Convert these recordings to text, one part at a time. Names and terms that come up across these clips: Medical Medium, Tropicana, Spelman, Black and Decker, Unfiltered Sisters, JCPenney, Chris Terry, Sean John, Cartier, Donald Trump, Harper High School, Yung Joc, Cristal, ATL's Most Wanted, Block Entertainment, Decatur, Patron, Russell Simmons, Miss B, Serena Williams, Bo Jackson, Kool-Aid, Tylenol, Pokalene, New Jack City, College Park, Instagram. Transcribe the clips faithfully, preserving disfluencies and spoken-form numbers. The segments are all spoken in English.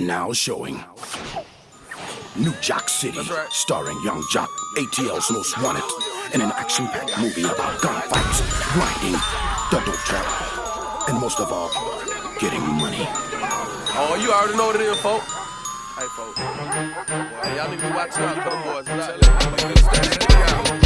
Now showing New Jack City, right. Starring Yung Joc, A T L's Most Wanted, in an action-packed movie about gunfights, grinding, double trap, and most of all, getting money. Oh, you already know what it is, folks. Hey, folks. Well, y'all need to watch out for the boys.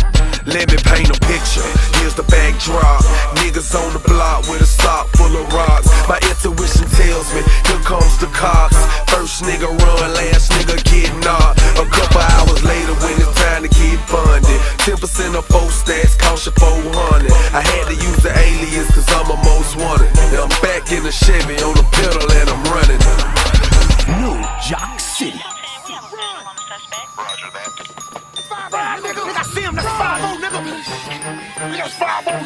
Let me paint a picture, here's the backdrop. Niggas on the block with a sock full of rocks. My intuition tells me, here comes the cops. First nigga run, last nigga get knocked. A couple hours later when it's time to get funded, ten percent of four stats cost you four hundred. I had to use the alias cause I'm a most wanted. And I'm back in the Chevy on the pedal and I'm running. New Jack City. Roger that. Five on, nigga. Nigga, I see him. That's five on, nigga. That's five on.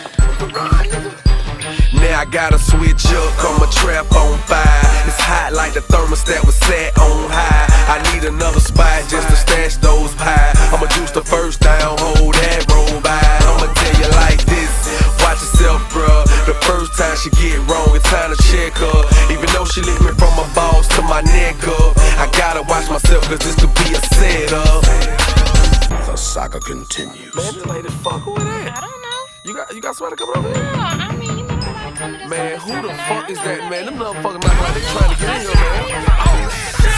Run, nigga. Now I gotta switch up, come a trap on fire. It's hot like the thermostat was set on high. I need another spot just to stash those pie. I'ma juice the first down, hold that roll by. I'ma tell you like this, watch yourself, bruh. The first time she get wrong, it's time to check her. Even though she licked me from my balls to my neck up, I gotta watch myself cause this could be a setup. The saga continues. Man, the lady, fuck, who it is? I don't know. You got, you got somebody coming over here? No, I mean, you know nobody coming over. Man, who the fuck is that, man? Them motherfuckers not like they trying to get in here, man.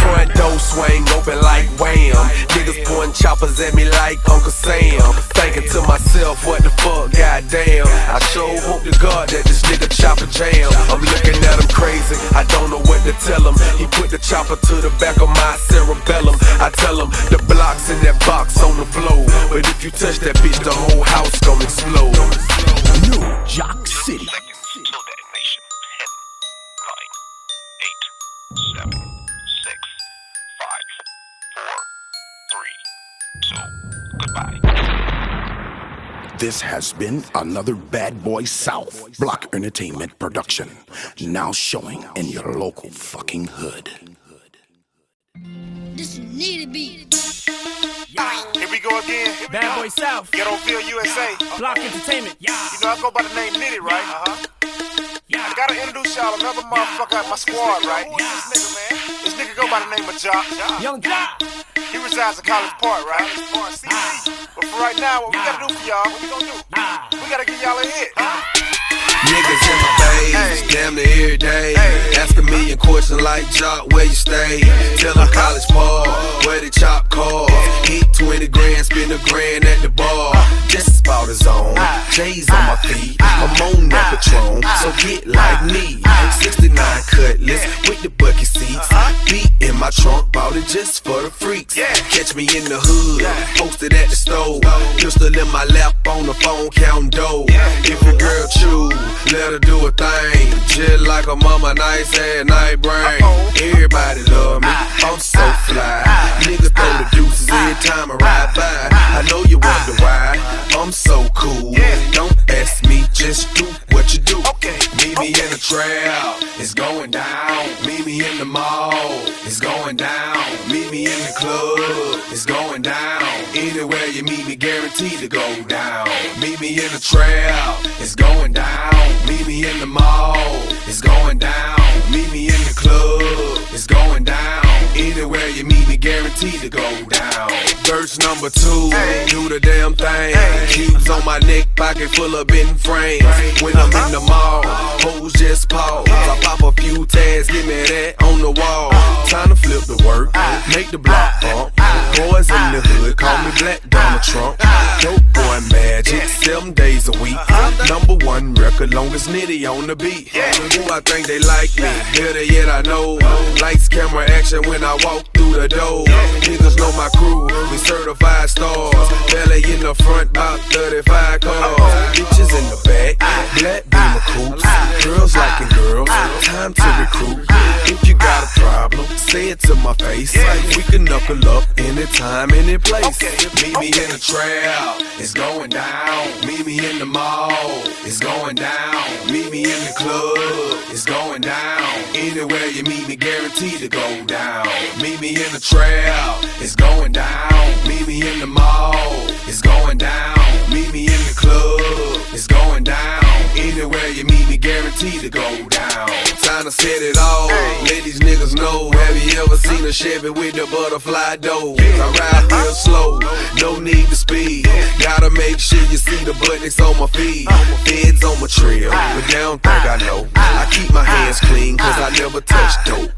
Front door swing open like wham. Niggas pouring choppers at me like Uncle Sam. Thinking to myself, what the fuck, goddamn. I sure hope to God that this nigga chopper jam. I'm looking at him crazy, I don't know what to tell him. He put the chopper to the back of my cerebellum. I tell him the block's in that box on the floor, but if you touch that bitch, the whole house gon' explode. New Jack City. This has been another Bad Boy South Block Entertainment production, now showing in your local fucking hood. This Nitty beat. Alright, here we go again. Here Bad go. Boy South. Ghettoville, U S A. Yeah. Block Entertainment. Yeah. You know I go by the name Nitty, right? Yeah. Uh-huh. Yeah. I gotta introduce y'all another motherfucker out my squad, right? Yeah. This nigga, man. This nigga go by the name of Joc. Yeah. Young Joc. He resides in College Park, right? College Park, C C. Ah. But for right now, what we gotta do for y'all, what we gonna do? Ah. We gotta give y'all a hit. Ah. Niggas in my face, hey. Damn near every day. Hey. Ask a million questions like, Joc, where you stay? Hey. Tell them College Park, where the chop cars. Hey. Eat twenty grand, spend a grand at the bar. Uh. Just about a zone, uh. J's uh. on my feet. Uh. I'm on that uh. Patron, uh. so get like uh. me. Uh. sixty-nine Cutlass yeah. with the bucket seats. Uh-huh. Beat in my trunk, bought it just for the freaks. Yeah. Catch me in the hood, yeah. posted at the store. Oh. Pistol in my lap, on the phone, counting dough. Yeah. If your girl choose, let her do a thing, just like a mama, nice at night brain. Everybody love me, I'm so fly. Niggas throw the deuces every time I ride by. I know you wonder why, I'm so cool. Don't ask me, just do what you do. Meet me in the trail, it's going down. Meet me in the mall, it's going down. Meet me in the club, it's going down. Anywhere you meet me, guaranteed to go down. Meet me in the trail, it's going down. Meet me in the mall, it's going down. Meet me in the club, it's going down. Anywhere you meet me, guaranteed to go down. Verse number two, hey. Do the damn thing. Hey. Cubes on my neck, pocket full of bent frames. Hey. When I'm uh-huh. in the mall, hoes just pause. Hey. I pop a few tags, give me that on the wall. Oh. Time to flip the work, ah. make the block bump. Ah. Boys ah. in the hood, call ah. me Black Donald Trump. Ah. Dope boy magic, yeah. seven days a week. Uh-huh. Number one record, longest Nitty on the beat. Yeah. Who I think they like me, better yet I know. Oh. Lights, camera, action when I walk through the door. Niggas know my crew, we certified stars. Belly in the front, about thirty-five cars. Bitches in the back, black beamer coops. Girls liking girls, time to recruit. If you got a problem, say it to my face. We can knuckle up anytime, any place. Meet me in the trail, it's going down. Meet me in the mall, it's going down. Meet me in the club, it's going down. Anywhere you meet me, guaranteed to go down. Meet me in the trail, it's going down. Meet me in the mall, it's going down. Meet me in the club, it's going down. Anywhere it where you meet me, guaranteed to go down. Time to set it all, let these niggas know. Have you ever seen a Chevy with the butterfly doors? I ride real slow, no need to speed. Gotta make sure you see the buttons on my feet. Feds on my trail, but they don't think I know. I keep my hands clean, cause I never touch dope.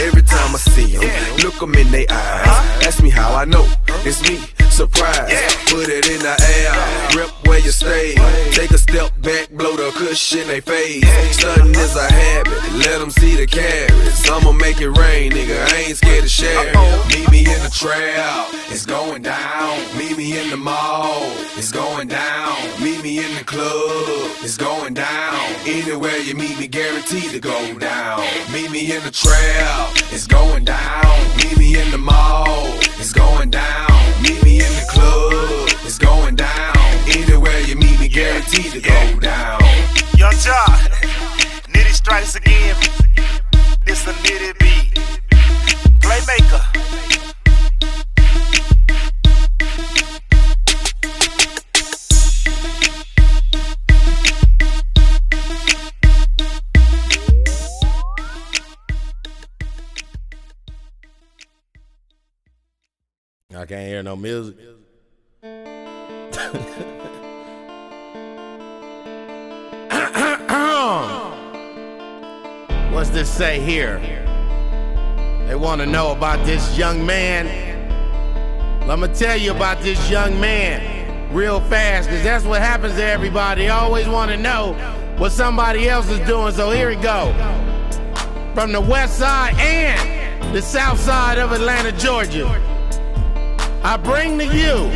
Every time I see them, look them in their eyes. Ask me how I know, it's me, surprise. Put it in the air, rip where you stay. Take a step back, blow the cushion they fade. Stuntin' is a habit, let them see the carrots. I'ma make it rain, nigga, I ain't scared to share it. Meet me in the trail, it's going down. Meet me in the mall, it's going down. Meet me in the club, it's going down. Anywhere you meet me, guaranteed to go down. Meet me in the trail, it's going down. Meet me in the mall, it's going down. Meet me in the club, it's going down. Anywhere you meet me, guaranteed to yeah. go down. Yung Joc, Nitty strikes again. This a Nitty beat. Playmaker. I can't hear no music. What's this say here? They want to know about this young man. Well, I'm going to tell you about this young man real fast, because that's what happens to everybody. They always want to know what somebody else is doing, so here we go. From the west side and the south side of Atlanta, Georgia, I bring to you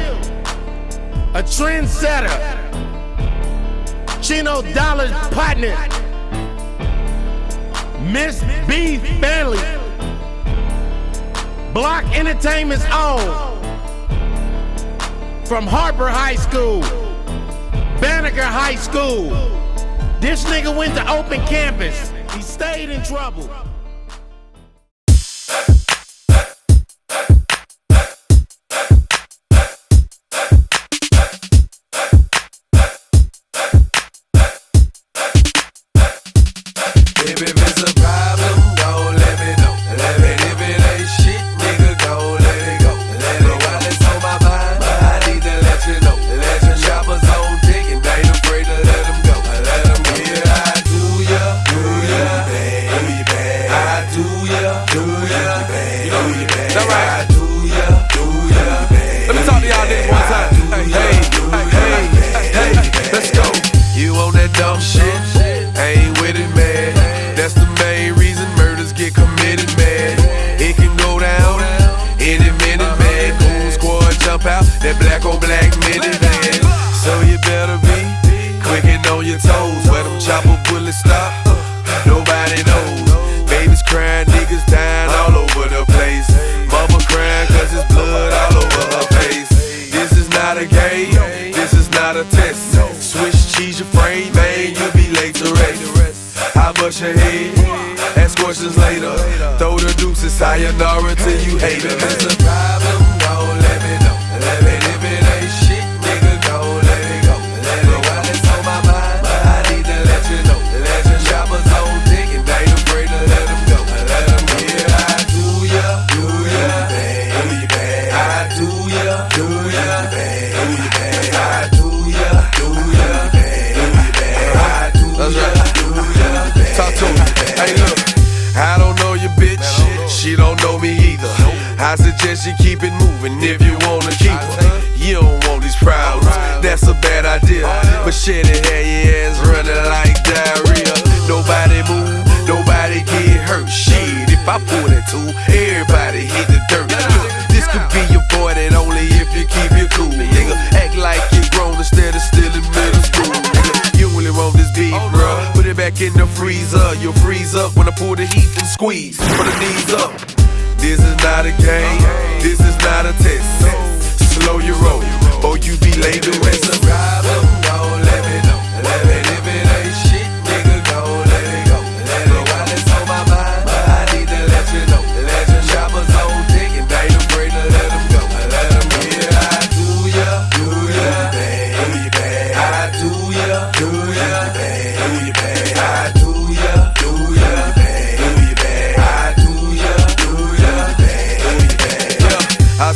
a trendsetter, Chino Dollar's partner, Miss B's family, Block Entertainment's own, from Harper High School, Banneker High School. This nigga went to open campus. He stayed in trouble. Baby.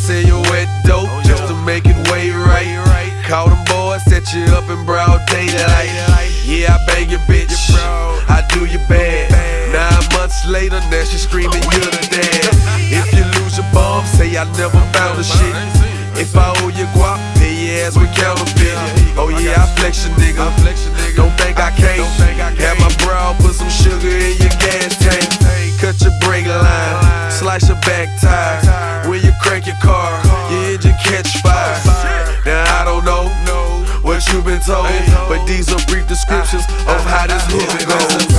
silhouette dope, oh, just to make it way right. right. Call them boys, set you up in broad daylight. Yeah, I bang your bitch, I do your bad. Nine months later, now she screaming, you're the dad. If you lose your bomb, say I never found the shit. If I owe you guap, pay your ass with counterfeit. Oh yeah, I flex your nigga, don't think I can't. Have my brow, put some sugar in your gas tank. Cut your brake line, slice your back tire. When you crank your car, your engine catch fire. Now I don't know what you've been told, but these are brief descriptions of how this movie goes.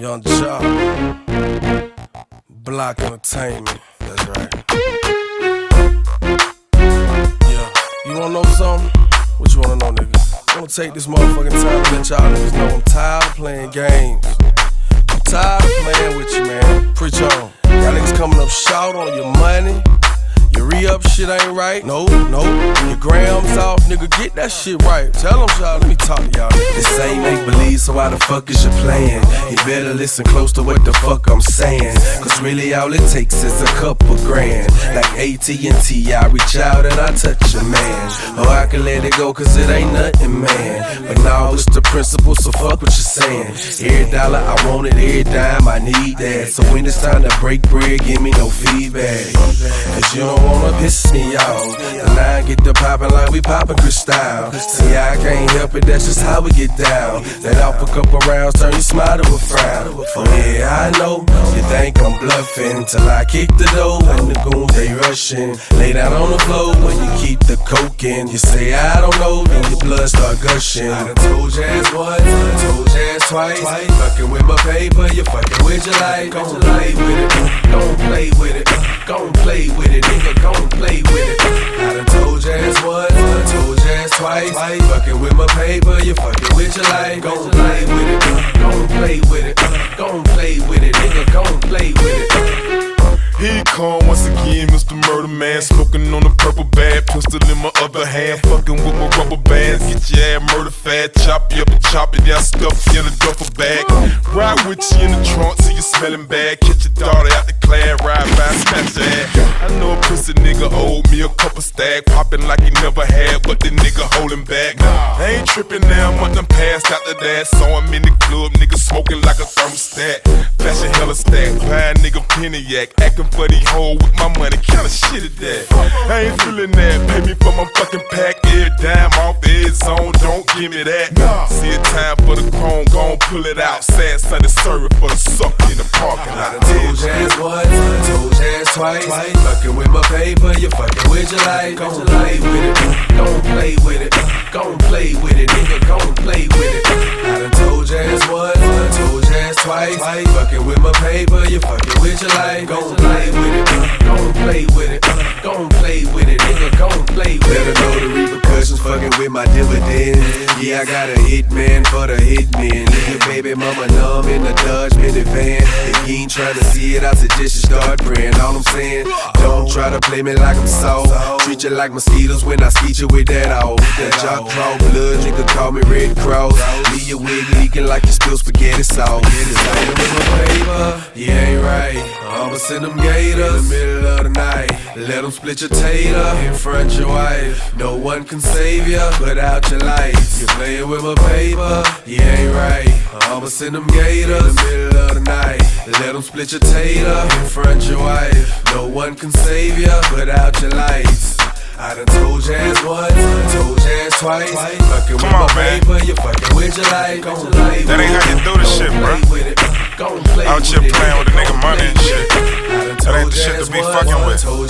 Yung Joc, Block Entertainment, that's right. Yeah, you wanna know something? What you wanna know, nigga? I'm gonna take this motherfucking time to let y'all niggas know I'm tired of playing games. I'm tired of playing with you, man. Preach on. Y'all niggas coming up short on your money. Your re-up shit ain't right. No, no. Your grams off, nigga, get that shit right. Tell them, y'all, let me talk to y'all. This ain't make-believe, so why the fuck is you playing? You better listen close to what the fuck I'm saying. Cause really all it takes is a couple grand. Like A T and T, I reach out and I touch a man. Or I can let it go, cause it ain't nothing, man. But now it's the principle, so fuck what you're saying. Every dollar I want it, every dime I need that. So when it's time to break bread, give me no feedback. Cause you don't wanna piss me off. The line get the poppin' like we poppin' Cristal. See, I can't help it, that's just how we get down. That off a couple rounds, turn your smile to a frown. Oh yeah, I know, you think I'm bluffin', till I kick the door and the goons, they rushin'. Lay down on the floor when you keep the coke in. You say, I don't know, then your blood start gushin'. I done told your ass once, I told your ass twice. Fuckin' with my paper, you fuckin' with your life. Gon' play with it, gon' play with it, gon' play with it. Gon' play with it. I done told your ass once, I told your ass twice. Fuckin' with my paper, you fuckin' with your life. Gon' play with it, gon' play with it, gon' play with it, nigga, gon' play with it. Here come once again, Mister Murder Man, smoking on a purple bag, pistol in my other hand, fucking with my rubber bands. Get your ass murder fat, chop you up and chop it, yeah, I stuff you in a duffel bag. Ride with you in the trunk till you smelling bad. Catch your daughter out the clad, ride by, snatch your ass. I know a pussy nigga owed me a couple stack, popping like he never had, but the nigga holding back. I ain't tripping now, I'm done passed after that. Saw him in the club, nigga smoking like a thermostat. Fashion hella stack, buy a nigga Pontiac, acting for the hoe with my money, kinda shit at that. I ain't feeling that, pay me for my fucking pack. Every dime off every zone, don't give me that. See it time for the chrome, gon' pull it out. Sad Sunday serving for the suck in the parking lot. I done told your ass once, I told your ass twice. Fucking with my paper, you fucking with your life. Gon' play with it, gon' play with it, gon' play with it, nigga, gon' play with it. I done told your ass once, I told your ass twice. Fucking with my paper, you fucking with your life. Gon' play with it, gon' play with it, gon' play with it, nigga, gon' play with it. Better know the repercussions, fucking with my dividends. Yeah, I got a hitman for the hitmen. Leave your baby mama numb in the Dodge minivan. If you ain't tryna see it, I suggest you start praying. All I'm saying, don't try to play me like I'm soft. Treat you like mosquitoes when I skeet you with that owl. With that Joc claw blood, you could call me Red Cross. Leave your wig leaking like you spilled spaghetti sauce. Ain't with my paper, yeah, ain't right. I'ma send them gators in the middle of the night. Let them split your tater in front your wife. No one can save ya, put out your lights. You playing with my paper, yeah, ain't right. I'ma send them gators in the middle of the night. Let them split your tater in front your wife. No one can save ya, put out your lights. I done told your ass once, I told your ass twice. Fucking with my paper, you fucking with your life. That ain't how you do this shit, bro. Out here playing with a nigga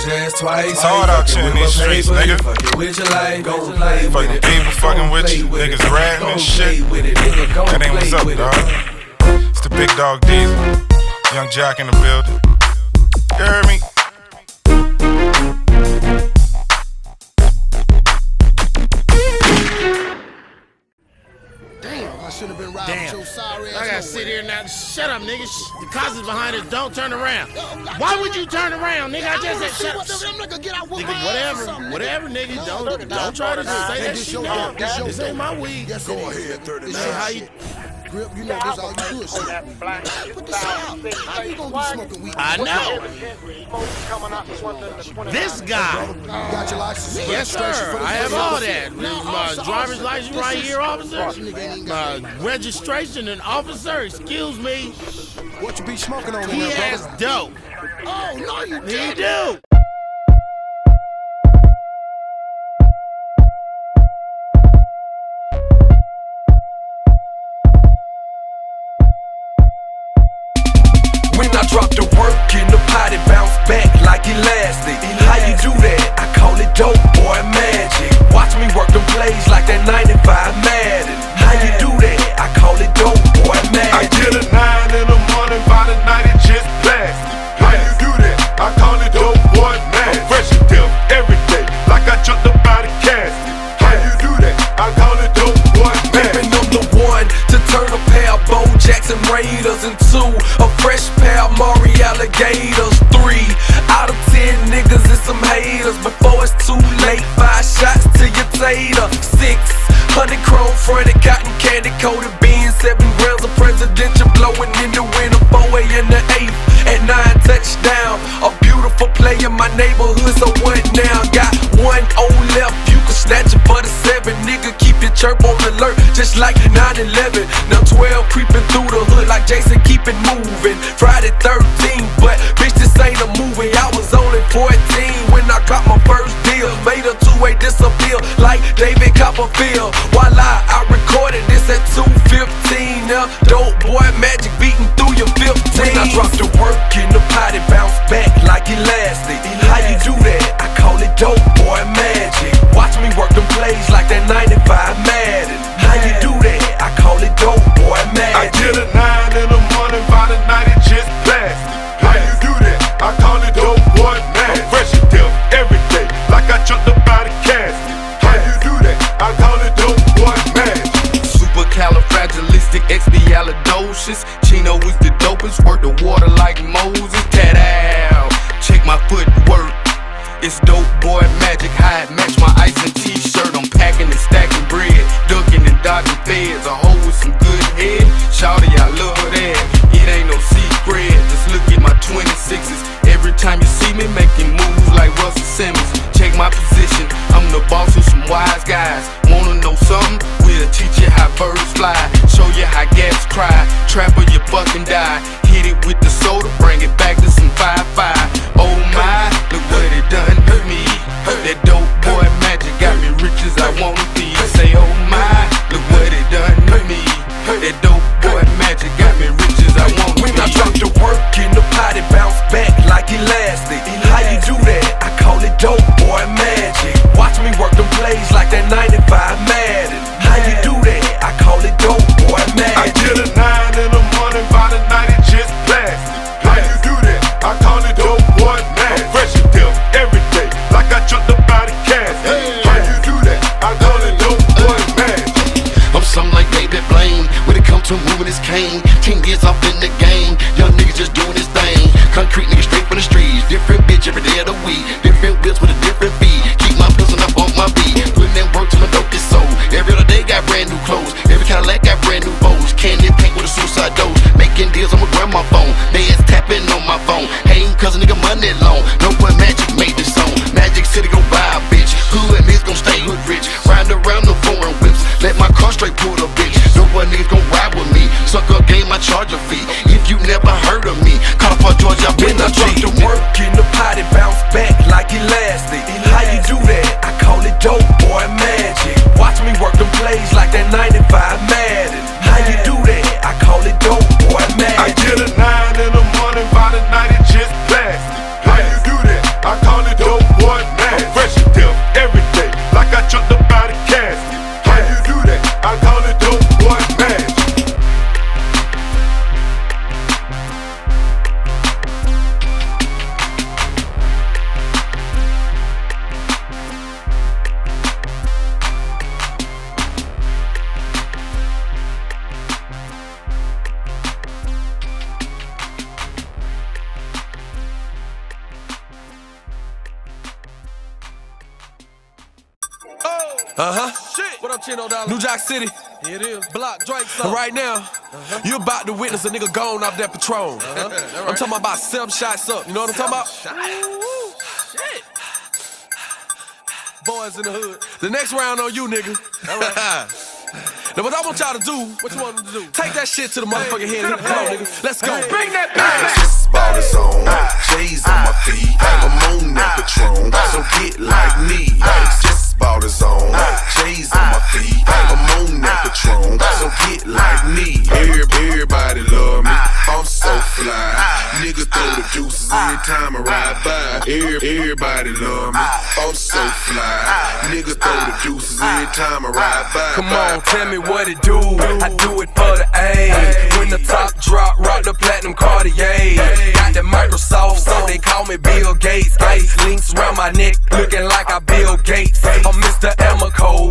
ass twice. Hard auction in these streets, nigga. Fuckin' with your life, go play with it. Fuckin' people fucking with you, niggas ratting and shit. That ain't what's up, dog. It's the big dog Diesel, Yung Joc in the building. You heard me? Damn, I gotta sit here now. Shut up, nigga. The cops is behind us. Don't turn around. Why would you turn around, nigga? I just said shut up. Nigga, whatever, whatever, nigga. Don't, don't try to just say that shit. No, this ain't my weed. Go ahead, thirty-nine. How you? Grip, you know this all you do is shit. Put this out. How you gonna be smoking weed? I know. This guy. Got your license? Yes, sir. I have all that. My driver's license right here, officer. My registration and officer. Excuse me. What you be smoking on? He has dope. Oh no, you do. He do. Drop the work in the pot, it bounce back like elastic. How you do that? I call it dope, boy, magic. Watch me work them plays like that ninety-five Madden. How you do that? I call it dope, boy, magic. I get a nine in the morning, by the night it just blasts. How you do that? I call it dope, boy, magic. I'm fresh and deaf every day, like I jumped up out of casket. How you do that? I call it dope, boy, magic. Pimpin' I'm the one to turn a pair of Bo Jackson Raiders into a fresh pair of Murray alligators. Three out of ten niggas and some haters. Before it's too late, five shots to your tater. Six hundred chrome fronted, cotton candy coated beans. Seven rounds of presidential blowing in the wind. A four A and the eighth at nine touchdown. A beautiful play in my neighborhood, so what now? Got one on left, you can snatch it for the seven. Nigga, keep your chirp on alert, just like nine eleven. Now twelve creeping through the hood like Jason, keep it moving. Friday thirteen, but bitch, this ain't a movie. I was only fourteen when I got my first deal. Made a two-way disappear like David Copperfield. While I, I recorded this at two fifteen. Now dope boy magic beating through your fifteen. When I dropped the work in the pot, it bounce back like elastic. How you do that? I call it dope boy magic. Watch me work them plays like that ninety-five Madden. How you do that? I call it dope boy magic. I get a nine in the morning, by the night it just blasts. How you do that? I call it dope boy magic. I'm fresh and deaf every day, like I jumped up out of casket. How you do that? I call it dope boy magic. Supercalifragilisticexpialidocious, Chino is the dopest, work the water like Moses. Tat out, check my footwork. It's dope boy magic, how it match my ice and t-shirt. I'm packing and stacking bread, ducking and dodging feds. A hoe with some good head, shawty, I love that. It ain't no secret, just look at my twenty-sixes. Every time you see me making moves like Russell Simmons. Check my position, I'm the boss of some wise guys. Wanna know something? We'll teach you how birds fly, show you how gas cry. Trap or you buck and die, hit it with the soda, bring it back to some five five. Oh my, look what it done to me. That dope boy magic got me rich as I wanna be. Say oh my, look what it done to me. That dope boy magic got me rich as I wanna be. When I drop the work in the pot, it bounce back like elastic. How you do that? I call it dope boy magic. Watch me work them plays like that ninety-five Madden. How you do that? I call it dope boy magic. I get a nine in the morning, by the night it just blasts. How you do that? I call it dope boy magic. I'm fresh and deaf every day, like I jumped up out of casket. How you do that? I call it dope boy magic. I'm something like David Blaine when it comes to moving his cane. Ten years off in the game, young niggas just doing his thing. Concrete niggas straight from the streets, different bitch every day of the week. Different whips with a different beat. Keep my pencil up on my beat, putting in work till my dope is sold. Every other day got brand new clothes, every Cadillac got brand new bows. Candy paint with a suicide dose, making deals on my grandma phone. They is tapping on my phone, hey, cause a nigga money long. No one magic made this song. Magic City go wild, bitch. Hood niggas gon' stay hood rich. Round around the foreign whips, let my car straight pull the bitch. No one niggas gon' ride with me. Sucker game, I charge a fee. If you never heard of me, call for Georgia, I've been a drop the work in the pot, it bounce back like elastic. How you do that? I call it dope boy magic. Watch me work them plays like that ninety-five Madden. How you do that? I call it dope boy magic. I get a nine in the morning, by the night it just blasts. How you do that? I call it Uh-huh. Shit. What up, Chino Dollar? New Jack City. Here it is. Block drinks up. Right now, uh-huh. you about to witness a nigga gone off that Patron. Uh-huh. That right. I'm talking about seven shots up. You know what I'm seven talking about? Shit. Boys in the hood. The next round on you, nigga. All right. Now, what I want y'all to do, what you want them to do? Take that shit to the motherfucking hey, head. Hey, come on, nigga. Let's go. Hey, bring that back. Ballers on, J's on my feet. I'm on that Patron, so get like me. Just ballers on, J's on my feet. I'm on that Patron, so get like me. Everybody love me. I'm so fly. Nigga throw the juices anytime I ride by. Everybody love me. I'm so fly. Nigga throw the juices anytime I ride by. Come on, tell me what it do. I do it for the aim. When the top drop, rock the platinum Cartier. Got that Microsoft, so they call me Bill Gates. Ice links round my neck, looking like I Bill Gates. I'm Mister Amico.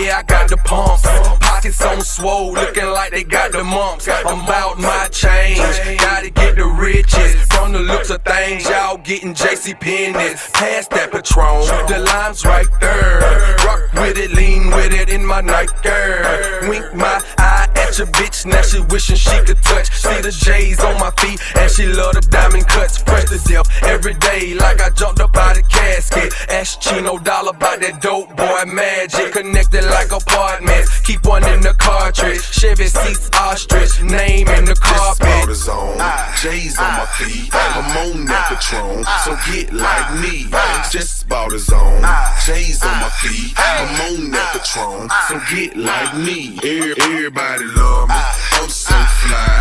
Yeah, I got the pumps. Pockets on swole, looking like they got the mumps. I'm about my change. Gotta get the riches from the looks of things. Y'all getting JCPenney. Pass that Patron. The lime's right there. Rock with it, lean with it in my night girl. Wink my eye at your bitch. Now she wishing she could touch. See the J's on my feet, and she love the diamond cuts. Fresh to death every day, like I jumped up out of casket. Ask Chino Dollar about that dope boy magic. Connected like apartments. Keep one in the cartridge. Chevy seats ostrich. Name in the carpet. On. J's on my feet, I'm on that Patron, so get like me. Just bought a zone, J's on my feet, I'm on that Patron, so get like me. Everybody love me, I'm so fly.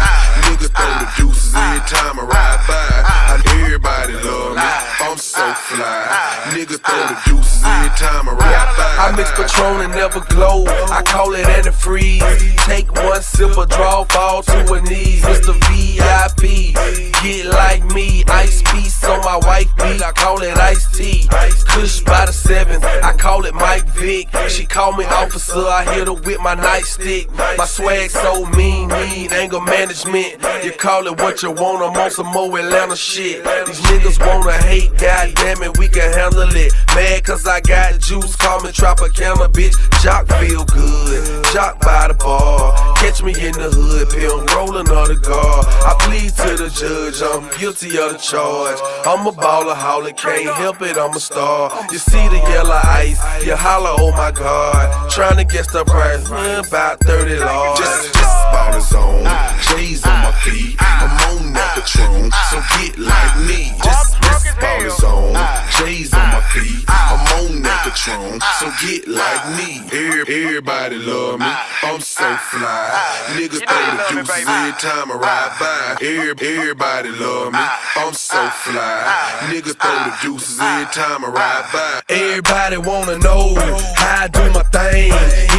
Nigga throw the deuces anytime I ride by. Everybody love me, I'm so fly. Nigga throw the deuces anytime I ride by. I mix Patron and Everglow, I call it antifreeze. Take one sip or draw, fall to a knees. Mister V V I P, get like me. Ice piece on my white beat, I call it Ice Tea. Kush by the seventh, I call it Mike Vick. She call me officer, I hit her with my nightstick. My swag so mean, mean anger management. You call it what you want, I'm on some more Atlanta shit. These niggas wanna hate, god damn it, we can handle it. Mad cause I got juice, call me Tropicana, bitch. Joc feel good, Joc by the bar. Catch me in the hood, pill rolling on the guard. I plead to the judge, I'm guilty of the charge. I'm a baller, holler, can't help it, I'm a star. You see the yellow ice, you holler, oh my god. Trying to guess the price, man, about thirty large. Just, just bought a zone, J's on my feet. I'm on that Patron, so get like me. Just, just bought a zone, J's on my feet. I'm on that Patron, so get like me. Everybody love me, I'm so fly. Niggas throw the juices anytime I ride by. Everybody love me, I'm so fly. Niggas throw the juices anytime I ride by. Everybody wanna know how I do my thing.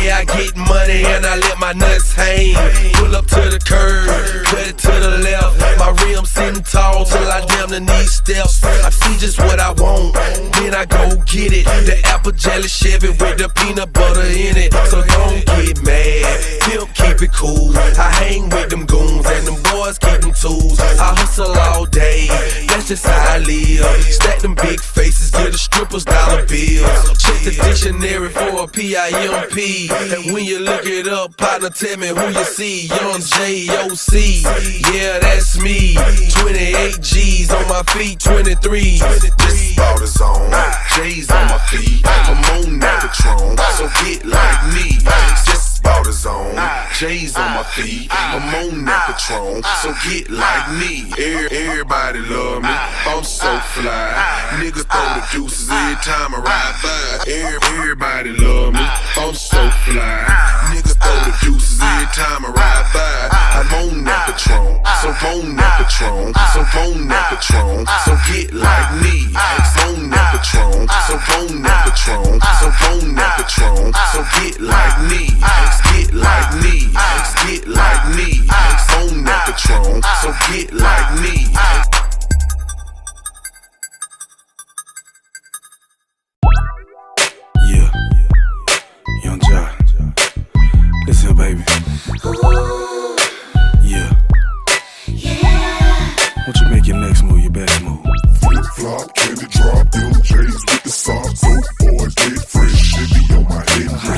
Yeah, I get money and I let my nuts hang. Pull up to the curb, cut it to the left. My rims sitting tall till I damn the knee steps. I see just what I want, then I go get it. The apple jelly Chevy with the peanut butter in it. So don't get mad, still keep it cool. I hang with them goons and them boys keep them tools. I hustle all day, that's just how I live. Stack them big faces, get the strippers dollar bills. Check the dictionary for a P I M P. And when you look it up, partner, tell me who you see. Young J O C, yeah, that's me. Twenty-eight G's on my feet, twenty-three. Just bought a zone, J's on my feet. I'm on that Patron, so get like me. Just bought a zone, J's on my feet. I'm on that Patron, so get like me. Everybody love me, I'm so fly. Niggas throw the juices anytime I ride by. Everybody love me, I'm so fly. Niggas throw the juices anytime I ride by. I'm on that Patron, so on that Patron, so on that Patron, so get like me. On that Patron, so on that Patron, so on that Patron, so get like me. Get like me, get like me. On that Patron, so get like me. Yeah, Yung Joc. Listen, baby. Yeah. Yeah. Once you make your next move, your best move. Flip flop, candy drop, Bill J's with the socks. Oh boy, get fresh, shit be on my head.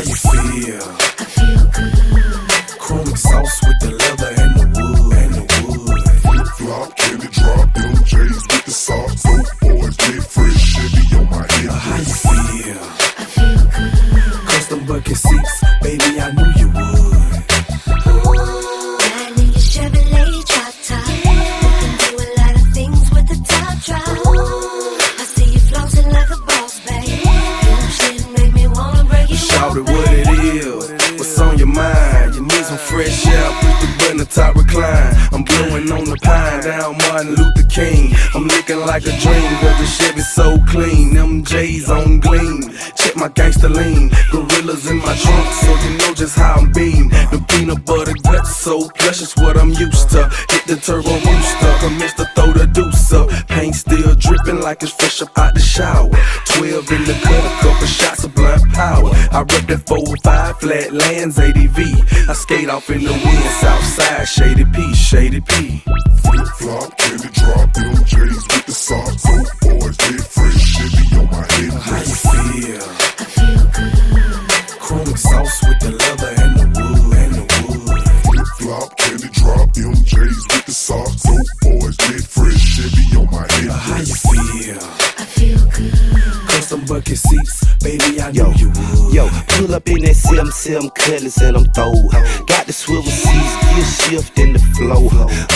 chillin' on the pine down Martin Luther King. I'm looking like a dream, cause the Chevy so clean. Them J's on gleam, check my gangsta lean. Gorillas in my trunk, so you know just how I'm beamed. The peanut butter guts so precious, what I'm used to. Hit the turbo rooster, commence to throw the deuce up. Paint still dripping like it's fresh up out the shower. Twelve in the cut, a couple shots of blunt power. I rep that four oh five flatlands A D V. I skate off in the wind, Southside Shady P, Shady P. Flip flop, candy drop, them J's with the socks. Go boys, they fresh, Chevy on my head. How you feel? I feel good. Chrome sauce with the leather and the wood and the wood. Flip flop, candy drop, them J's with the socks. Go boys, they fresh, Chevy on my head. How you feel? I feel good. Custom bucket seats, baby, I know yo, you would. Yo, pull up in that sim sim Cutlass and I'm throwed. Got the swivel seats, gear shift in the flow.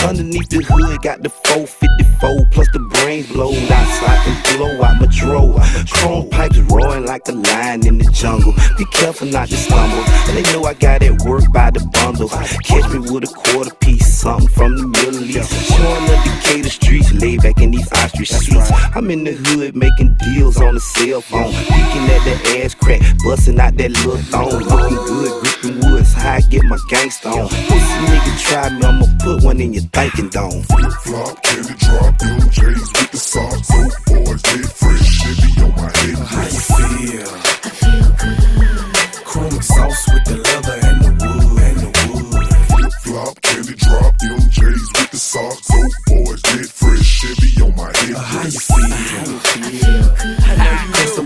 Underneath the hood, got the four fifty-four plus the brain blow. Not so I can blow out my draw. Chrome pipes roaring like a lion in the jungle. Be careful not to stumble, and they know I got that work by the bundle. Catch me with a quarter piece, something from the Middle East. Showing up Decatur streets, lay back in these ostrich seats. I'm in the hood making deals on the cell phone, peeking at that ass crack, busting out that little thong, looking good, gripping woods, how I get my gangsta on. Pussy nigga try me, I'ma put one in your thinking dome. Flip flop, candy drop, them J's with the socks. Oh boys, they fresh, Chevy on my head. How you feel? I feel good. Chrome sauce with the leather and the wood and the wood. Flip flop, candy drop, them J's with the socks. Oh boys, they fresh, Chevy on my head. How you feel? I feel good.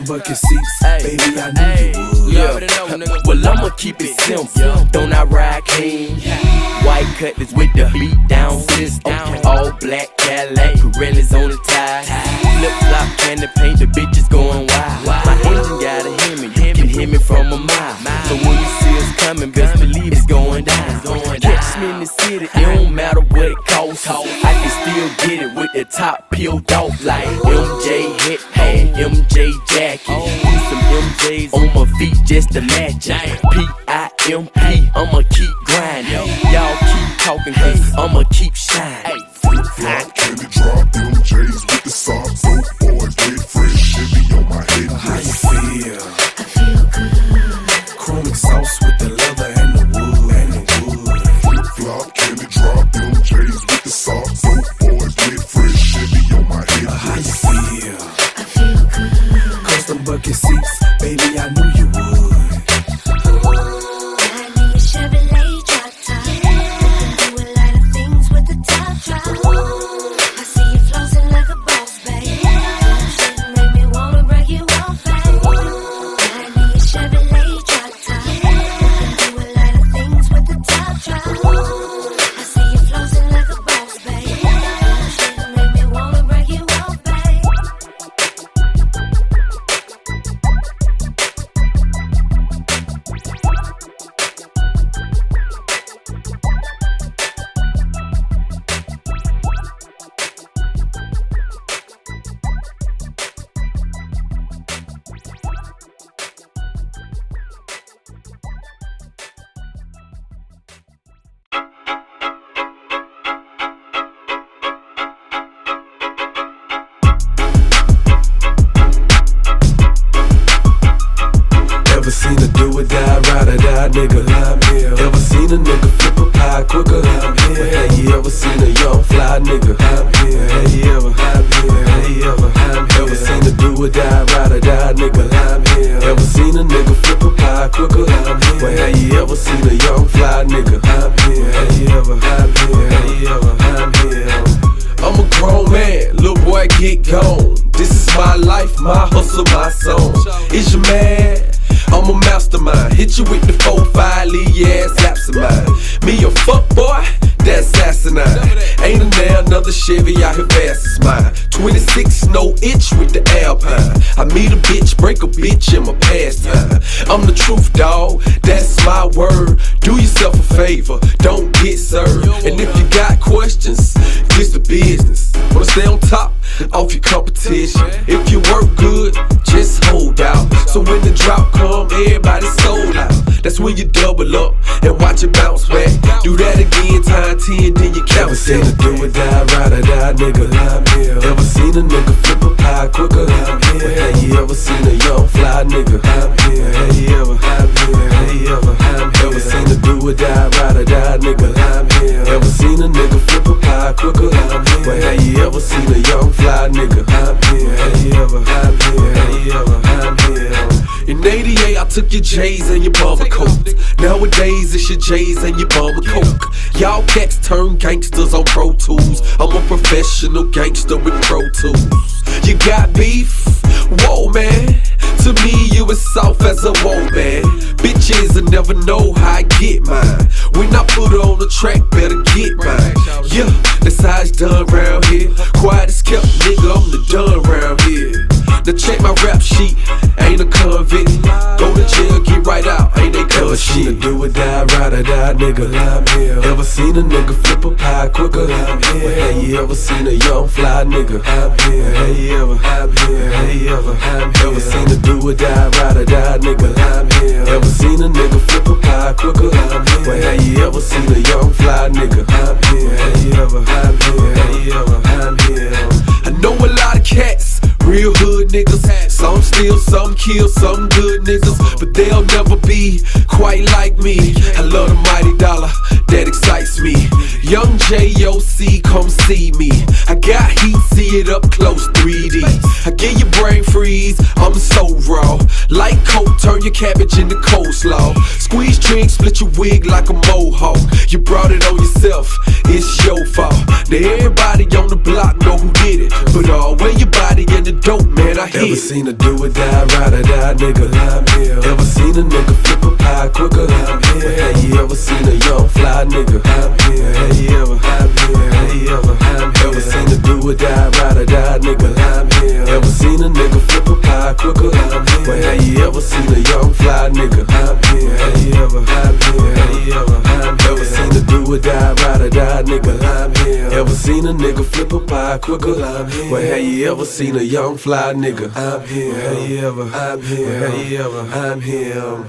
Bucket seats, baby, I knew you would. Yeah. Well, I'ma keep it simple. Don't I ride clean? White Cutlass with the beat down system. All black Cadillac, Pirelli's on the tie. Flip flop candy paint, the bitches going wild. My engine got a Hemi, you can hear me from a mile. So when you see us coming, best believe it's going down. Catch me in the city, it don't matter what it costs. I can still get it with the top peeled off like M J hit hat, M J jacket. Put some M J's on my feet just to match it. P I M P, I'ma keep grinding. Y'all keep talking, cause I'ma keep shining. Flip flop, candy drop, them J's with the socks. Oh boys, they fresh, Chevy on my head. How you feel? I feel good. Chrome sauce with the leather and the wood and the wood. Flip flop, candy drop, them J's with the socks. Oh boys, they fresh, Chevy on my head. How you feel? I feel good. Custom bucket seats, baby, I knew you would. Off your competition. If you work good, just hold out. So when the drop come, everybody sold out. That's when you double up and watch it bounce back. Do that again, time ten, then you count. Ever seen a do or die, ride or die, nigga, I'm here. Ever seen a nigga flip a pie quicker, I'm here. Have you ever seen a young fly nigga, I'm here. Have you ever, I'm here, have you ever, I'm here. Ever seen a do or die, ride or die, nigga, I'm here. Ever seen a nigga flip a pie quicker, I'm here. Well, have you ever seen a young fly nigga, I'm here. Have you ever, I'm here, have you ever, I'm here. In eighty-eight, I took your J's and your barber coats. Nowadays, it's your J's and your barber coke. Y'all cats turn gangsters on Pro Tools. I'm a professional gangster with Pro Tools. You got beef? Whoa, man. To me, you as soft as a woe, man. Bitches will never know how I get mine. When I put it on the track, better get mine. Yeah, that's how it's done round here. Quiet as kept, nigga, I'm the done round here. Now check my rap sheet, ain't a convict. Go to jail, get right out, ain't they cut shit. Ever seen a do or die, ride or die, nigga, I'm here. Ever seen a nigga flip a pie quicker, I'm here. Well, have you ever seen a young fly nigga, I'm here. Well, have you ever, I'm here, have you ever, I'm here. Ever seen a do or die, ride or die, nigga, I'm here. Ever seen a nigga flip a pie quicker, I'm here. Well, have you ever seen a young fly nigga, I'm here. Well, have you ever, I'm here, have you ever, I'm here. I know a lot of cats, real hood niggas. Some steal, some kill, some good niggas. But they'll never be quite like me. I love the mighty dollar, that excites me. Young J O C, come see me. I got heat, see it up close, three D. I get your brain freeze, I'm so raw. Like coke, turn your cabbage into coleslaw. Squeeze drink, split your wig like a mohawk. You brought it on yourself, it's your fault. Now everybody on the block know who did it. But all uh, when your body in the dope, man, I hear. Ever seen a do or die, ride or die, nigga, I'm here. Ever seen a nigga flip a pie quicker, I'm here. Have you ever seen a young fly nigga, I'm here. Have you ever, I'm here, have you ever, I'm here. Ever seen a do or die, ride or die, nigga, I'm here. Ever seen a nigga flip a pie quicker, I'm here. Well, have you ever seen a young fly nigga, I'm here. Have you ever, I'm here, have you ever, I'm here. Ever seen a do or die, ride or die, nigga, I'm here. Ever seen a nigga flip a pie quicker, I'm here. Well, have you ever seen a young fly nigga, I'm here. Well, have you ever, I'm here, well, have you ever, I'm here.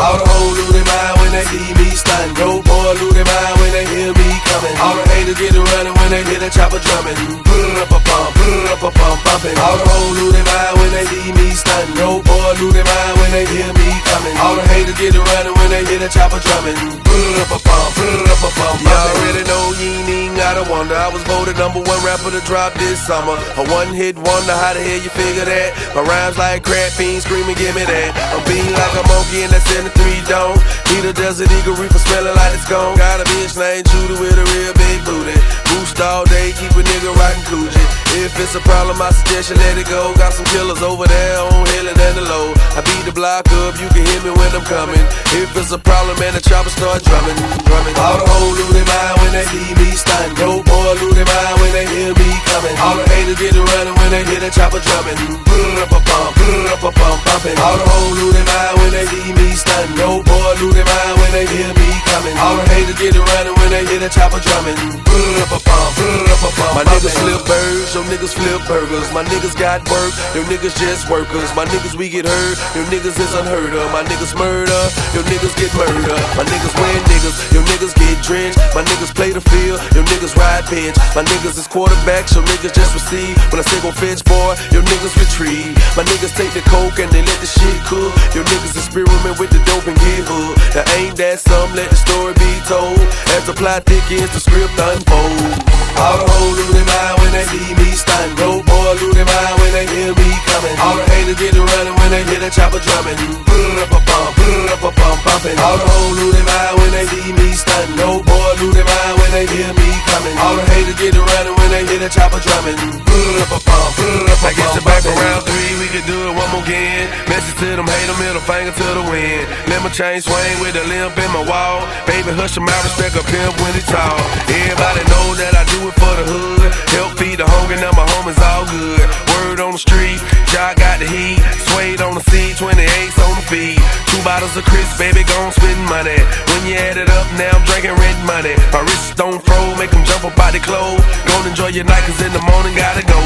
All the hoes lose their mind when they see me stuntin'. Dope boys lose their mind when they hear me comin'. All the haters get to runnin' when they hear the chopper drummin'. Put it up a pump, put it up a pump, bumpin'. All the hoes lose their mind when they see me stuntin'. Dope boys lose their mind when they hear me comin'. All the haters get to runnin' when they hear the chopper drummin'. Put it up a pump, put it up a pump, bumpin'. Y'all already know you ain't even gotta wonder. I was voted number one rapper to drop this summer. A one hit wonder, how the hell you figure that? My rhymes like crab fiends screamin', give me that. I'm being like a monkey and that's in the three don't need a desert eagle reaper smelling like it's gone. Got a bitch named Judy with a real big booty. Boost all day, keep a nigga rockin' Coogee. If it's a problem, I suggest you let it go. Got some killers over there on Hillin' and the low. I beat the block up, you can hear me when I'm coming. If it's a problem, man, the chopper start drumming, drumming. All the hoes lose their mind when they see me stuntin'. Dope boys lose their mind when they hear me comin'. All the haters get to runnin' when they hear the chopper drummin'. Put it up a pump, put it up a pump, bumpin'. All the hoes lose their mind when they see me stuntin'. No boy lose their mind when they hear me coming. All the haters get to running when they hear the chopper drumming. Put up a pump, put up a pump. My niggas flip birds, your niggas flip burgers. My niggas got work, your niggas just workers. My niggas we get hurt, your niggas is unheard of. My niggas murder, your niggas get murdered. My niggas win niggas, your niggas get drenched. My niggas play the field, your niggas ride bench. My niggas is quarterbacks, your niggas just receive. When I say go fetch boy, your niggas retrieve. My niggas take the coke and they let the shit cool. Your niggas experiment with the dope and get hood. Now ain't that some, let the story be told. As the plot thickens, the script unfold. All the hoes lose their mind when they see me stuntin'. Dope boys lose their mind when they hear me comin'. All the haters get to runnin' when they hear the chopper drummin'. Put it up a pump, put it up a pump, bumpin'. All the hoes lose their mind when they see me stuntin'. Dope boys lose their mind when they hear me comin'. All the haters get to runnin' when they hear the chopper drummin'. Put it up a pump, put it up a pump. I guess it's back around three, we can do it one more again. Message to them, hate them, middle finger to the wind. Let my chain swing with a limp in my wall. Baby, hush your mouth, respect a pimp when it's tall. Everybody know that I do it for the hood. Help feed the hunger, now my homies all good. Word on the street, y'all got the heat. Suede on the seat, twenty-eights on the feet. Two bottles of Crist, baby, gon' spend money. When you add it up, now I'm drinking red money. My wrists don't froze, make them jump nobody clothes. Gonna enjoy your night, cause in the morning gotta go.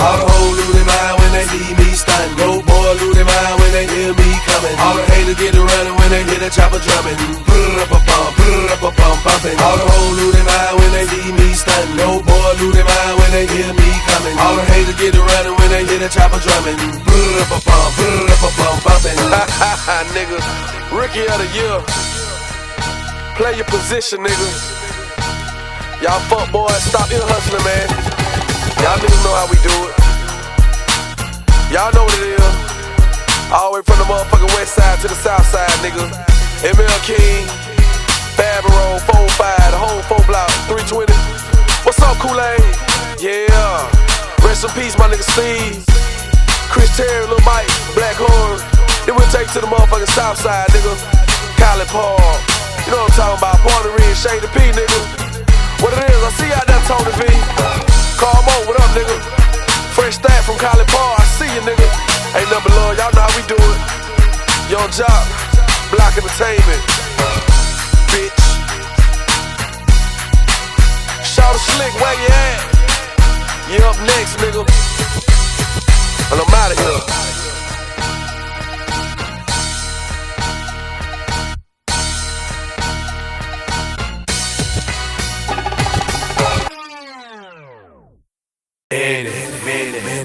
All the hoes lose their mind when they see me stunning. No boy lose their mind when they hear me coming. All the haters get to running when they hear the chopper drumming. Brr-up-a-bump, brr-up-a-bump, bumping. All the hoes lose their mind when they see me stunning. No boy lose their mind when they hear me coming. All the haters get to running when they hear the chopper drumming. Brr-up-a-bump, brr-up-a-bump, bumping. Ha ha ha, nigga. Rookie of the year. Play your position, nigga. Y'all fuck boys, stop your hustling, man. Y'all niggas know how we do it. Y'all know what it is. All the way from the motherfucking west side to the south side, nigga. M L King, Faberon, four five, the whole four block, three twenty. What's up, Kool-Aid? Yeah. Rest in peace, my nigga Steve. Chris Terry, Lil Mike, Black Horn. Then we'll take you to the motherfucking south side, nigga. College Park. You know what I'm talking about. Pontiac, Shady P, nigga. What it is, I see y'all that Tony B. Carl Moe, what up, nigga? Fresh staff from College Park, I see you, nigga. Ain't nothing but love, y'all know how we do it. Yung Joc, Block Entertainment. Bitch. Shout a slick, where you at? You up next, nigga. And I'm out of here.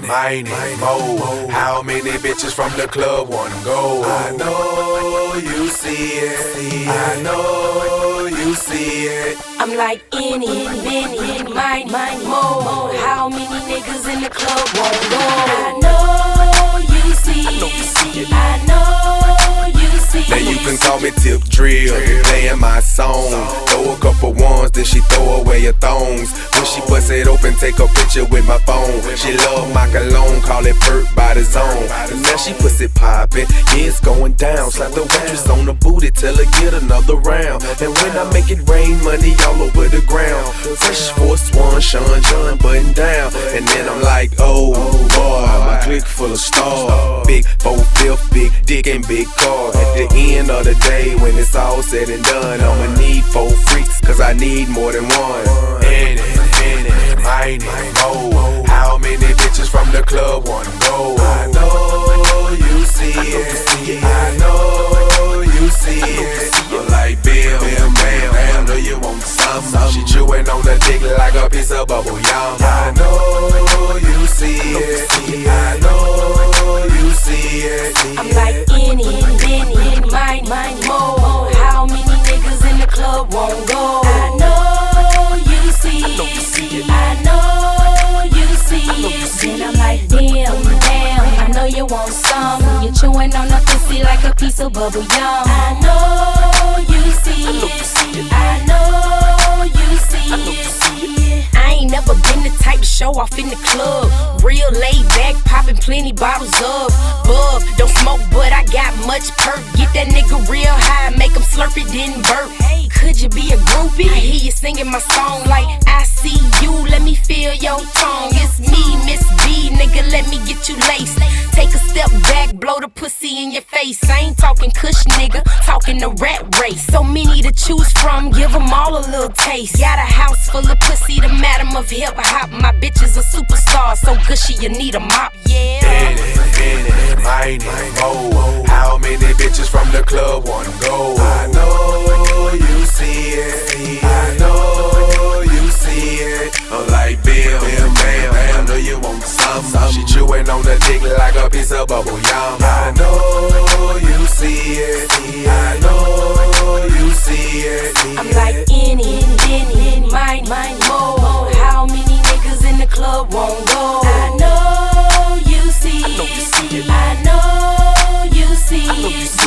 Mine ain't more. How many bitches from the club wanna go? I know you see it. I know you see it. I'm like in it, many, mine, mine, more. How many niggas in the club wanna go? I know you see it. I know you see it. Now you can call me Tip Drill, playing my song. Throw a couple ones, then she throw away her thongs. When she bust it open, take a picture with my phone. She love my cologne, call it Perk by the Zone. Now she pussy poppin', yeah, it's going down. Slap the waitress on the booty, tell her get another round. And when I make it rain, money all over the ground. Fresh for Swan, Sean, John, button down. And then I'm like, oh boy, my clique full of stars. Big four-fifth, big dick and big car. At the end of the day, when it's all said and done, I'ma need four freaks, cause I need more than one. And it I ain't more. How many bitches from the club wanna go? I know you see it. I know you see it. You're like bam, bam, bam, bam. Know you want some? She chewing on the dick like a piece of bubble yum. I know you see it. I know you see it. I'm like in it, in it, mine, mine, more. How many niggas in the club won't go? I know. I know you see it. I know you see it. And I'm like, damn, damn. I know you want some. You're chewing on a pussy like a piece of bubble yum. I know you see it. I know you see it. I ain't never been the type to show off in the club. Real laid back, popping plenty bottles of bub. Don't smoke, but I got much perk. Get that nigga real high, make him slurp it, then burp. Could you be a groupie? I hear you singing my song like I see you, let me feel your tongue. It's me, Miss B, nigga, let me get you laced. Take a step back, blow the pussy in your face. I ain't talking cush, nigga, talking the rat race. So many to choose from, give them all a little taste. Got a house full of pussy, the madam of hip hop. My bitches are superstars, so gushy you need a mop, yeah. In it, in it, mine ain't more. How many bitches from the club wanna go? I know you see it. I know you see it. I'm like Bill, Bill, Bill, I know you want some. She chewing on the dick like a piece of bubble yum. I know you see it. I know you see it. I'm like in it, in it, mine, mine, more. How many niggas in the club won't go? I know you see it. I know.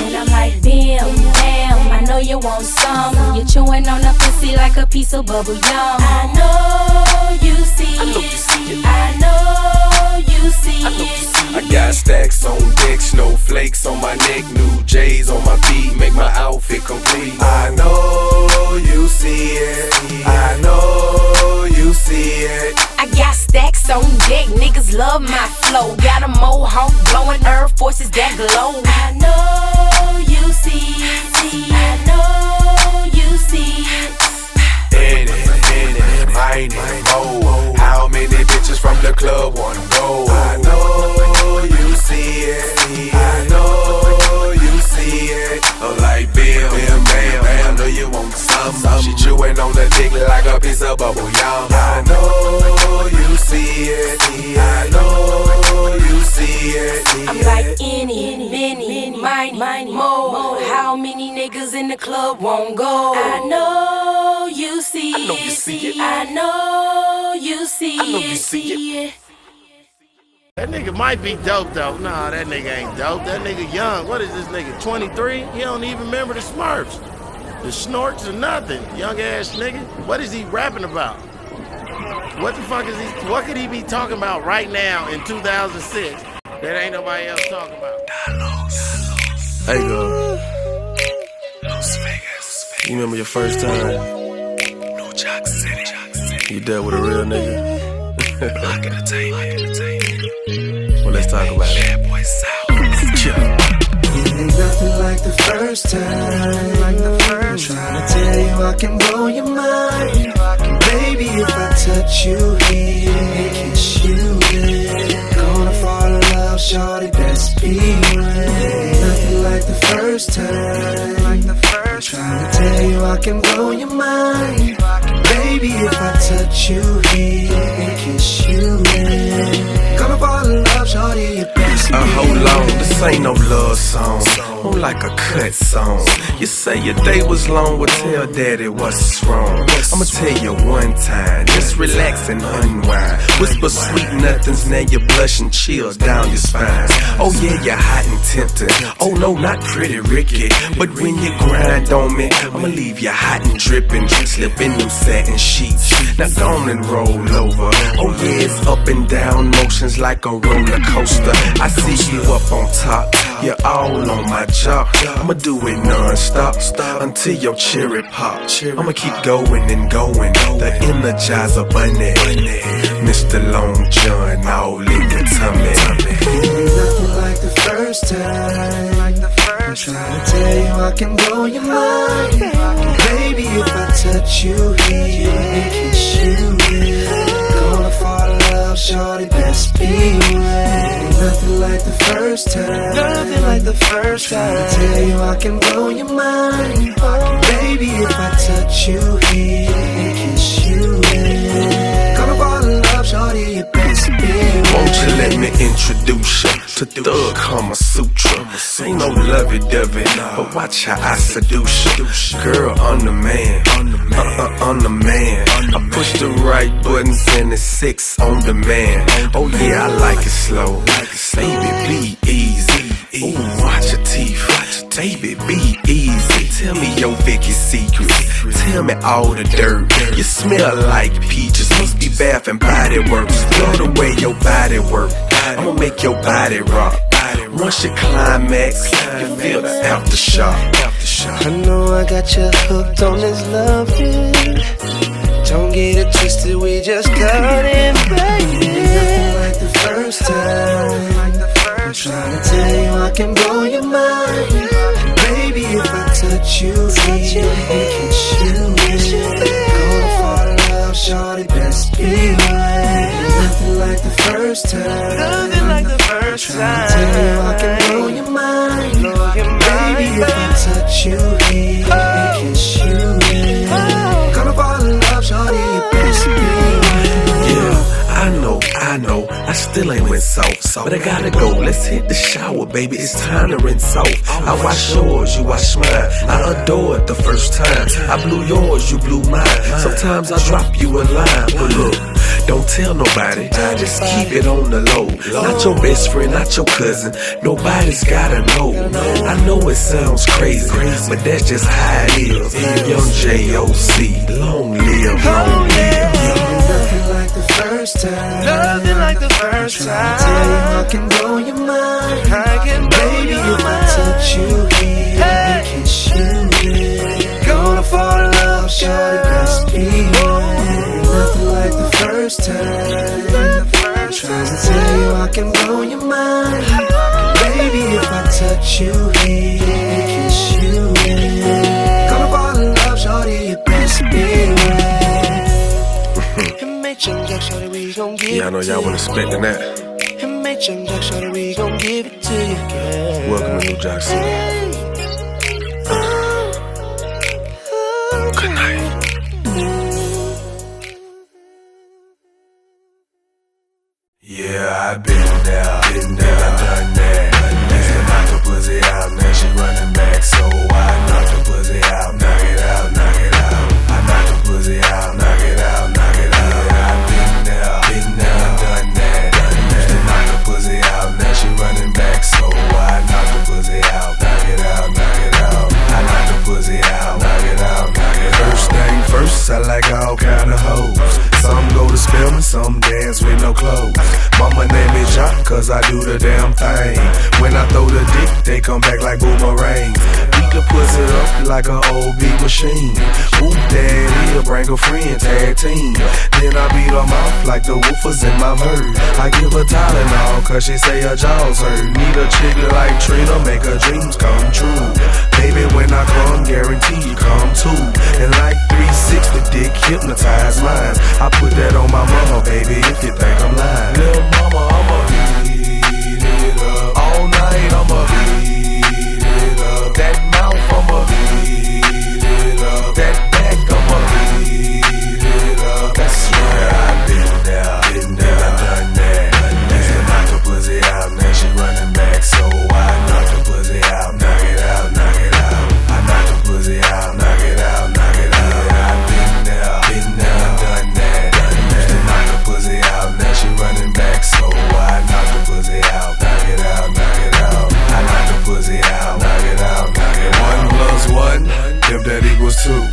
And I'm like, damn, damn, I know you want some. You're chewing on a pussy like a piece of bubble yum. I know you see it. I know you see it. I got stacks on deck, snowflakes on my neck, new J's on my feet, make my outfit complete. I know you see it. I know you see it. I got stacks on deck, niggas love my flow. Got a mohawk blowing earth forces that glow. I know you see it. I know you see it. In it, in it, I the club won't go. I know you see it. I know you see it. I know you see it. I know you see it. That nigga might be dope though. Nah, that nigga ain't dope. That nigga young. What is this nigga, twenty-three? He don't even remember the Smurfs, the Snorts or nothing. Young ass nigga. What is he rapping about? What the fuck is he, what could he be talking about right now in two thousand six that ain't nobody else talking about? Hey girl, you remember your first time? New Jack City. You dealt with a real nigga. Block Entertainment. Well, let's talk about it. Bad Boy South. You ain't nothing like the first time. Like the first time. Trying to tell you I can blow your mind. Baby, if I touch you here and kiss you there, gonna fall in love, shawty, best be real. Nothing like the first time. Like the first time. Trying to tell you I can blow your mind. Baby, if I touch you here and kiss you there, gonna fall in love, shawty, your best be real. Uh, hold on, this ain't no love song. More like a cut song. You say your day was long, well tell daddy what's wrong. I'ma tell you one time, just relax and unwind. Whisper sweet nothings, now you're blushing, chills down your spine. Oh yeah, you're hot and tempted. Oh no, not pretty Ricky. But when you grind on me, I'ma leave you hot and dripping. Slip in them satin sheets. Now go on and roll over. Oh yeah, it's up and down motions like a roller coaster. I see you up on top, you're all on my job. I'ma do it non-stop until your cherry pop. I'ma keep going and going. The Energizer Bunny, Mister Long John, all in your tummy. Ain't nothing like the first time. Like the first time. I'm trying to tell you I can blow your mind. Baby, if I touch you here and kiss you here, gonna fall in love, shawty, best be real. Nothing like the first time. Nothing like the first time. Trying to tell you I can blow your mind. Baby, if I touch you here and kiss you here, gonna fall in love, shawty, your best be. Won't you let me introduce you to Thug Kama Sutra? Ain't no lovey-dovey, but watch how I seduce you. Girl, I'm the man, uh-uh, I'm the man. I push the right buttons and it's six on demand. Oh yeah, I like it slow, baby, be easy. Ooh, watch your teeth, baby, be easy. Tell me your Vicky secret, tell me all the dirt. You smell like peaches, must be Bath and Body Works. Blow the way your body work, I'ma make your body rock. Once you climax, you feel the aftershock. I know I got you hooked on this loving. Don't get it twisted, we just got it, baby. Nothing like the first time. Like the first time. I'm trying to tell you I can blow your mind. Baby, if I touch you, touch you, and kiss you, gonna fall in love, shawty, best be real. Nothing like the first time. Nothing like the first time. Trying to tell you I can blow your mind. Blow your mind. Baby, if I touch you here, oh, and kiss you here, oh, gonna fall in love, shawty, your best be real. Yeah, I know, I know, I still ain't went soft, but I gotta go, let's hit the shower, baby, it's time to rinse off. I wash yours, you wash mine, I adored the first time. I blew yours, you blew mine, sometimes I drop you a line, but look, don't tell nobody, just keep it on the low. Not your best friend, not your cousin, nobody's gotta know. I know it sounds crazy, but that's just how it is. Young J O C, long live, long live. Nothing like the first time. Nothing like the first time. Tell you I can blow your mind. I can blow baby, your if mind. I touch you here, hey, and kiss you here, gonna fall in love, shawty, best be real. Nothing like the first time. Like the first time. Trying to tell you I can blow your mind. Baby, if I touch you here and kiss you here, gonna fall in love, shawty, your best be real. Yeah, I know y'all weren't expecting that. Welcome to New Jack City. Uh, good night. Yeah, I've been there, been there, done that. Knocked the pussy out, now she running back, so I knocked the pussy out. hoes. Some go to Spelman, some dance with no clothes. Mama name me Joc, cause I do the damn thing. When I throw the dick, they come back like boomerangs. Beat the pussy up like an old beat machine. Whoop daddy, he'll bring a friend, tag team. Then I beat her mouth like the woofers in my verb. I give her Tylenol, cause she say her jaws hurt. Need a chick like Trina, make her dreams come true. Baby, when I come, guarantee you come too. And like three sixty dick hypnotize minds. I I put that on my mama, baby, if you think I'm lying. Little mama, I'ma beat it up. All night, I'ma beat it up. That mouth, I'ma beat it up. That back, I'ma beat it up. That's right, I've been there, been there, I done that. Used to knock the pussy out, now she running back. So I knock the pussy out, knock it out, knock it out. I knock the pussy out, knock it out, knock it out. I've been there, been there. She running back, so I knock the pussy out, knock it out, knock it out. I knock the pussy out, knock it out, knock it out. One plus one, if that equals two.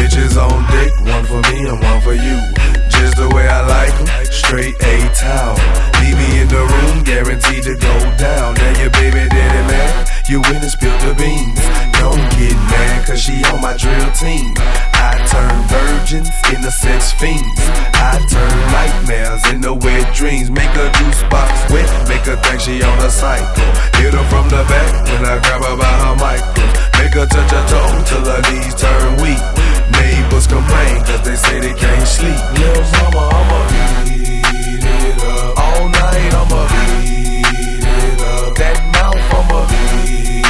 Bitches on dick, one for me and one for you. Just the way I like them, straight A town. Leave me in the room, guaranteed to go down. Now your baby daddy man, you win and spill the beans. Don't get mad, cause she on my drill team. I turn virgins into sex fiends. I turn nightmares into wet dreams. Make her juice box wet, make her think she on a cycle. Hit her from the back when I grab her by her micro. Make her touch her toe till her knees turn weak. Neighbors complain cause they say they can't sleep. Little mama, I'ma beat it up. All night, I'ma beat it up. That mouth, I'ma beat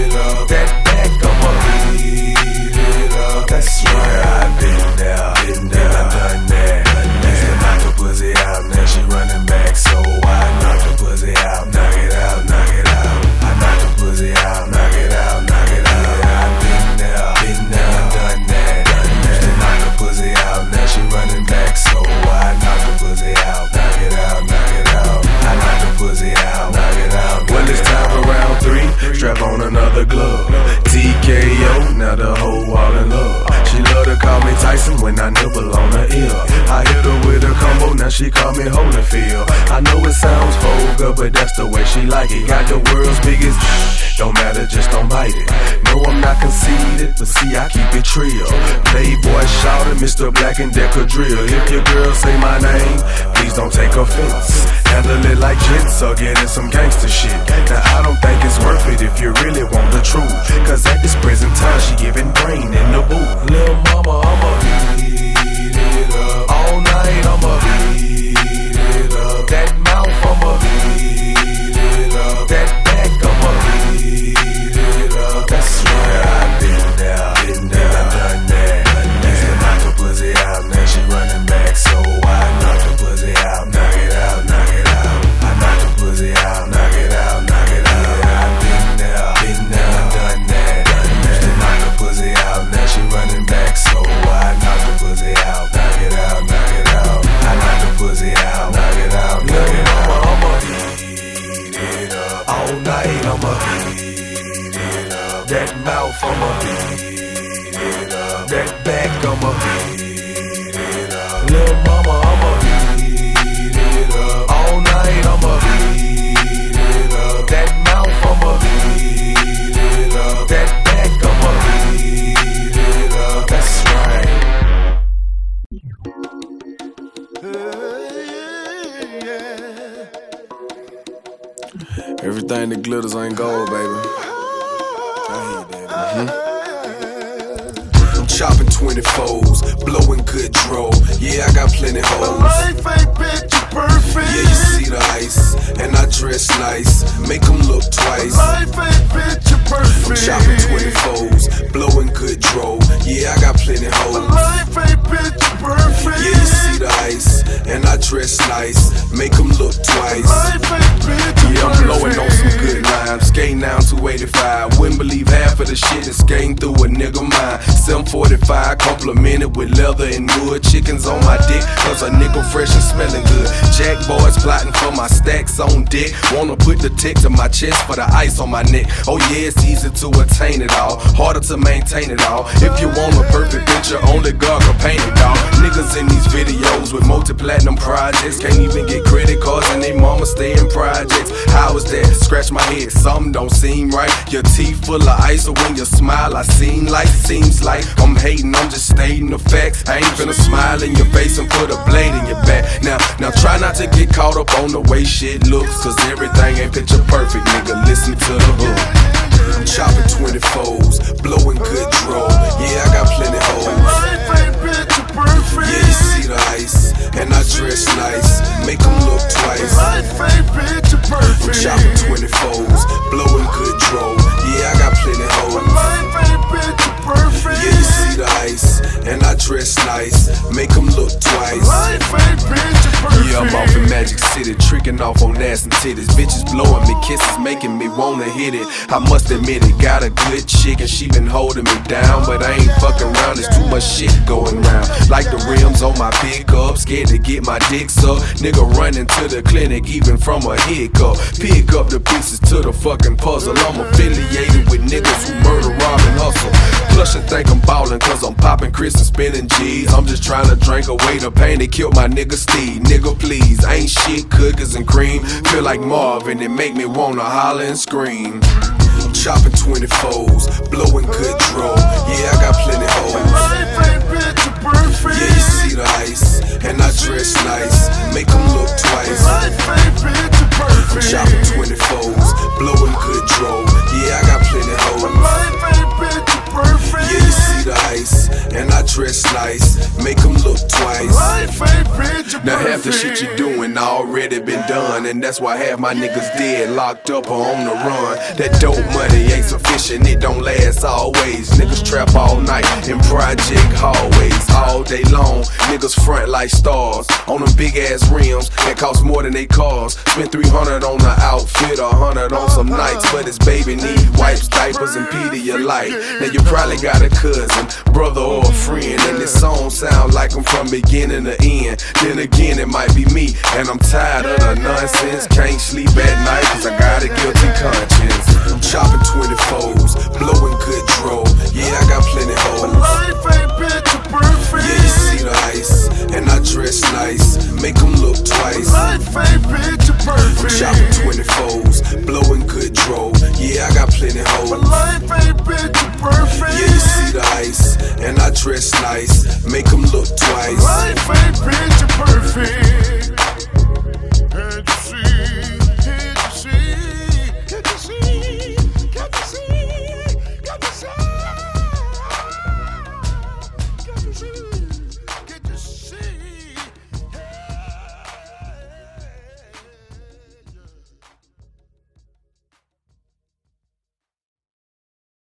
it up. That back, I'ma beat it up. That's right, I've been there, been there, I done that. Used to knock the pussy out, now she running back. So I knock the pussy out, knock it out, knock it out. I knock the pussy out, knock it out, knock it out. I've been there, been there, I done that. Used to knock the pussy out, now she running back. So I knock the pussy out, knock it out, knock it out. I knock the pussy out, knock it out. Well, it's time for round three. Strap on another glove. T K O, now the whole all in love. She love to call me Tyson when I nibble on her ear. I hit her with a combo, now she call me Holyfield. I know it sounds vulgar, but that's the way she like it. Got the world's biggest, don't matter, just don't bite it. No, I'm not conceited, but see, I keep it real. Playboy shouting, Mister Black and Decker drill. If your girl say my name, please don't take offense. Handle it like jits or get in some gangster shit. Now I don't think it's worth it if you really want the truth. Cause at this present time, she giving brain in the booth. Little mama, I'ma beat it up. All night, I'ma beat it up. That mouth, I'ma beat it up. That back, I'ma beat it up. That's right, I've been there, been there, I done that. Used to knock the pussy out, now she running back. So I knock the pussy out, knock it out, knock it out. I knock the pussy out, knock it out, knock it out. I've been there, been there, I done that. Used to knock the pussy out, now she running back. So I knock the pussy out, knock it out, knock it out. I knock the pussy out, knock it out, knock it out. I'ma beat it up. All night, I'ma beat it up. That mouth, I'ma beat it up. That back, I'ma beat it up. Little mama, I'ma beat it up. All night, I'ma beat it up. That mouth, I'ma beat it up. That back, I'ma beat it up. That's right. Everything that glitters ain't gold, baby. I hate that. Mm-hmm. I'm chopping twenty-fours, blowing good drove. Yeah, I got plenty hoes. My life ain't bitch perfect. Yeah, you see the ice, and I dress nice. Make them look twice. My life ain't bitch perfect. I'm chopping twenty-fours, blowing good drove. Yeah, I got plenty hoes. My life ain't bitch perfect. Yeah, you see the ice, and I dress nice. Make them look twice. My life ain't bitch perfect. Yeah, I'm blowing on some good lines. Skating down two eighty-five. Wouldn't believe half of the shit that's skating through a nigga mind. seven forty-five complimented with leather and wood. Chickens on my dick, cause a nigga fresh and smelling good. Jack boys plotting for my stacks on dick. Wanna put the text in my chest for the ice on my neck. Oh yeah, it's easy to attain it all, harder to maintain it all. If you want a perfect picture, only God can paint it, dawg. Niggas in these videos with multi-platinum projects can't even get credit cards and they mama stay in projects. How is that? Scratch my head, something don't seem right. Your teeth full of ice, so when you smile I seem like, seems like I'm hating, I'm just stating the facts. I ain't finna smile in your face and put a blade in your back. Now, now try not to get caught up on the way shit looks, cause everything ain't picture perfect, nigga, listen to the hook. Chopping twenty-fours, blowing good draw. Yeah, I got plenty hoes. Yeah, you see the ice, and I dress nice, make them look twice. Chopping twenty-fours, blowing good draw. Yeah, I got plenty hoes. Yeah, you see the ice, and I dress nice, make them look twice. Yeah, I'm off in Magic City, tricking off on ass and titties. Bitches blowing me kisses, making me wanna hit it. I must admit it, got a good chick and she been holding me down, but I ain't fucking around, there's too much shit going round. Like the rims on my pickup, scared to get my dicks up. Nigga running to the clinic even from a hiccup. Pick up the pieces to the fucking puzzle. I'm affiliated with niggas who murder, rob, and hustle. Plus I think I'm ballin' cause I'm popping Crist and spinning G's. I'm just trying to drink away the pain that killed my nigga Steve. Nigga please, ain't shit cookies and cream. Feel like Marvin, it make me wanna holler and scream. Chopping twenty-fours, blowing good draw. Yeah, I got plenty hoes. Yeah, you see the ice, and I dress nice, make them look twice. Chopping twenty-fours, blowing good draw. Yeah, I got plenty hoes. Yeah, you see the ice, and I dress nice, make them look twice. Now half the shit you doing already been done, and that's why half my niggas dead, locked up or on the run. That dope money ain't sufficient, it don't last always. Niggas trap all night in project hallways. All day long, niggas front like stars on them big ass rims that cost more than they cars. Spent three hundred on the outfit, a hundred on some nights, but his baby need wipes, diapers, and pee to your life. Now you probably got a cousin, brother or a friend, and this song sound like I'm from beginning to end. Then again, it might be me, and I'm tired of the nonsense. Can't sleep at night cause I got